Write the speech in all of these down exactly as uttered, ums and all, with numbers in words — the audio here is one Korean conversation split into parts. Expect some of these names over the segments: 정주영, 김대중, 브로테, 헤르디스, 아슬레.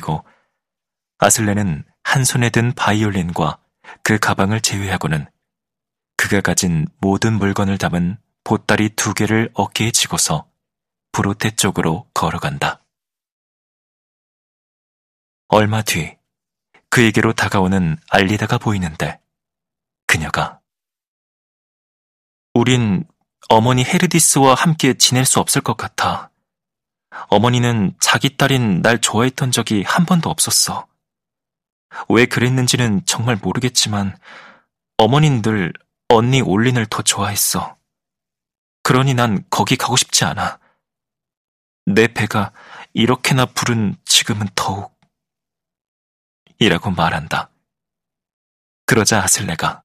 그리고 아슬레는 한 손에 든 바이올린과 그 가방을 제외하고는 그가 가진 모든 물건을 담은 보따리 두 개를 어깨에 지고서 브로테 쪽으로 걸어간다. 얼마 뒤 그에게로 다가오는 알리다가 보이는데 그녀가 우린 어머니 헤르디스와 함께 지낼 수 없을 것 같아. 어머니는 자기 딸인 날 좋아했던 적이 한 번도 없었어. 왜 그랬는지는 정말 모르겠지만 어머니는 늘 언니 올린을 더 좋아했어. 그러니 난 거기 가고 싶지 않아. 내 배가 이렇게나 부른 지금은 더욱. 이라고 말한다. 그러자 아슬레가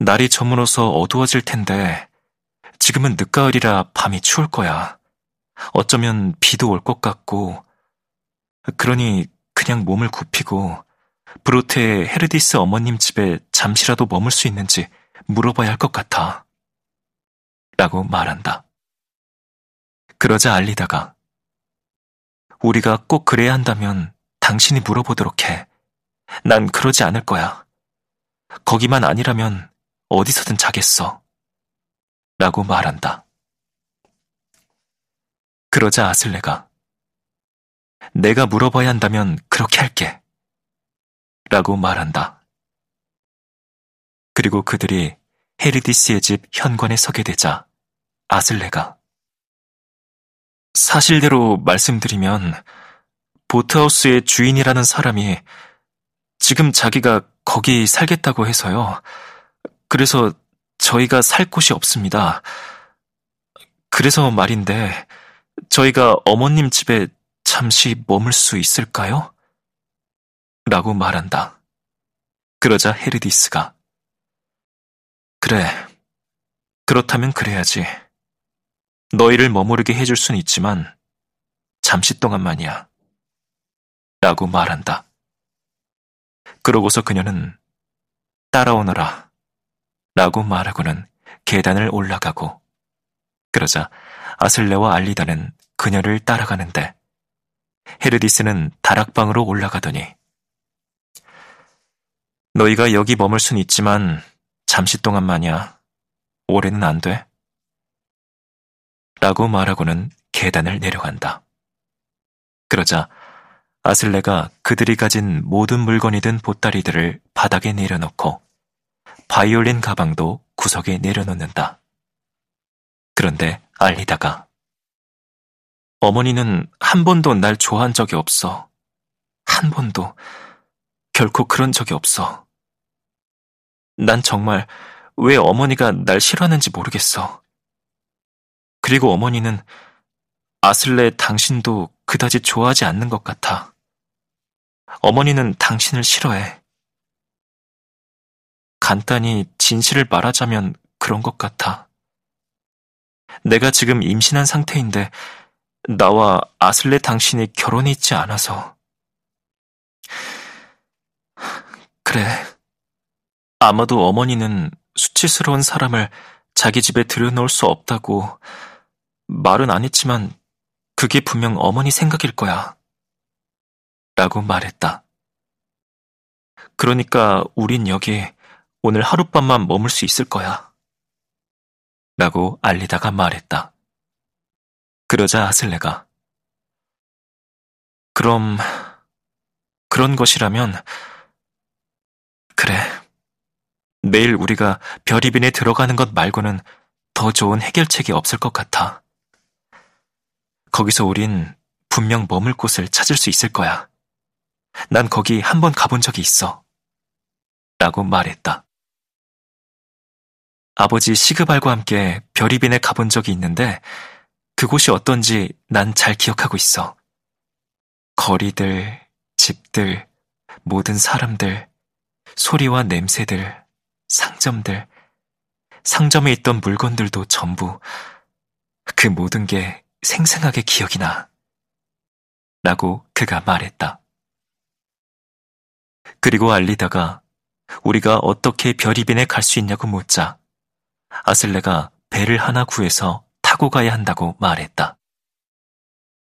날이 저물어서 어두워질 텐데 지금은 늦가을이라 밤이 추울 거야. 어쩌면 비도 올 것 같고 그러니 그냥 몸을 굽히고 브로테의 헤르디스 어머님 집에 잠시라도 머물 수 있는지 물어봐야 할 것 같아. 라고 말한다. 그러자 알리다가 우리가 꼭 그래야 한다면 당신이 물어보도록 해. 난 그러지 않을 거야. 거기만 아니라면 어디서든 자겠어. 라고 말한다. 그러자 아슬레가 내가 물어봐야 한다면 그렇게 할게. 라고 말한다. 그리고 그들이 헤르디스의 집 현관에 서게 되자 아슬레가 사실대로 말씀드리면 보트하우스의 주인이라는 사람이 지금 자기가 거기 살겠다고 해서요. 그래서 저희가 살 곳이 없습니다. 그래서 말인데 저희가 어머님 집에 잠시 머물 수 있을까요? 라고 말한다. 그러자 헤르디스가 그래, 그렇다면 그래야지. 너희를 머무르게 해줄 순 있지만 잠시 동안만이야. 라고 말한다. 그러고서 그녀는 따라오너라 라고 말하고는 계단을 올라가고 그러자 아슬레와 알리다는 그녀를 따라가는데 헤르디스는 다락방으로 올라가더니 너희가 여기 머물 순 있지만 잠시 동안만이야. 오래는 안 돼. 라고 말하고는 계단을 내려간다. 그러자 아슬레가 그들이 가진 모든 물건이 든 보따리들을 바닥에 내려놓고 바이올린 가방도 구석에 내려놓는다. 그런데 알리다가 어머니는 한 번도 날 좋아한 적이 없어. 한 번도. 결코 그런 적이 없어. 난 정말 왜 어머니가 날 싫어하는지 모르겠어. 그리고 어머니는 아슬레 당신도 그다지 좋아하지 않는 것 같아. 어머니는 당신을 싫어해. 간단히 진실을 말하자면 그런 것 같아. 내가 지금 임신한 상태인데 나와 아슬레 당신이 결혼이 있지 않아서. 그래. 아마도 어머니는 수치스러운 사람을 자기 집에 들여놓을 수 없다고 말은 안 했지만 그게 분명 어머니 생각일 거야. 라고 말했다. 그러니까 우린 여기 오늘 하룻밤만 머물 수 있을 거야. 라고 알리다가 말했다. 그러자 아슬레가 그럼 그런 것이라면 그래. 내일 우리가 별이빈에 들어가는 것 말고는 더 좋은 해결책이 없을 것 같아. 거기서 우린 분명 머물 곳을 찾을 수 있을 거야. 난 거기 한번 가본 적이 있어. 라고 말했다. 아버지 시그발과 함께 별이빈에 가본 적이 있는데 그곳이 어떤지 난 잘 기억하고 있어. 거리들, 집들, 모든 사람들, 소리와 냄새들, 상점들, 상점에 있던 물건들도 전부 그 모든 게 생생하게 기억이 나. 라고 그가 말했다. 그리고 알리다가 우리가 어떻게 별이빈에 갈 수 있냐고 묻자 아슬레가 배를 하나 구해서 타고 가야 한다고 말했다.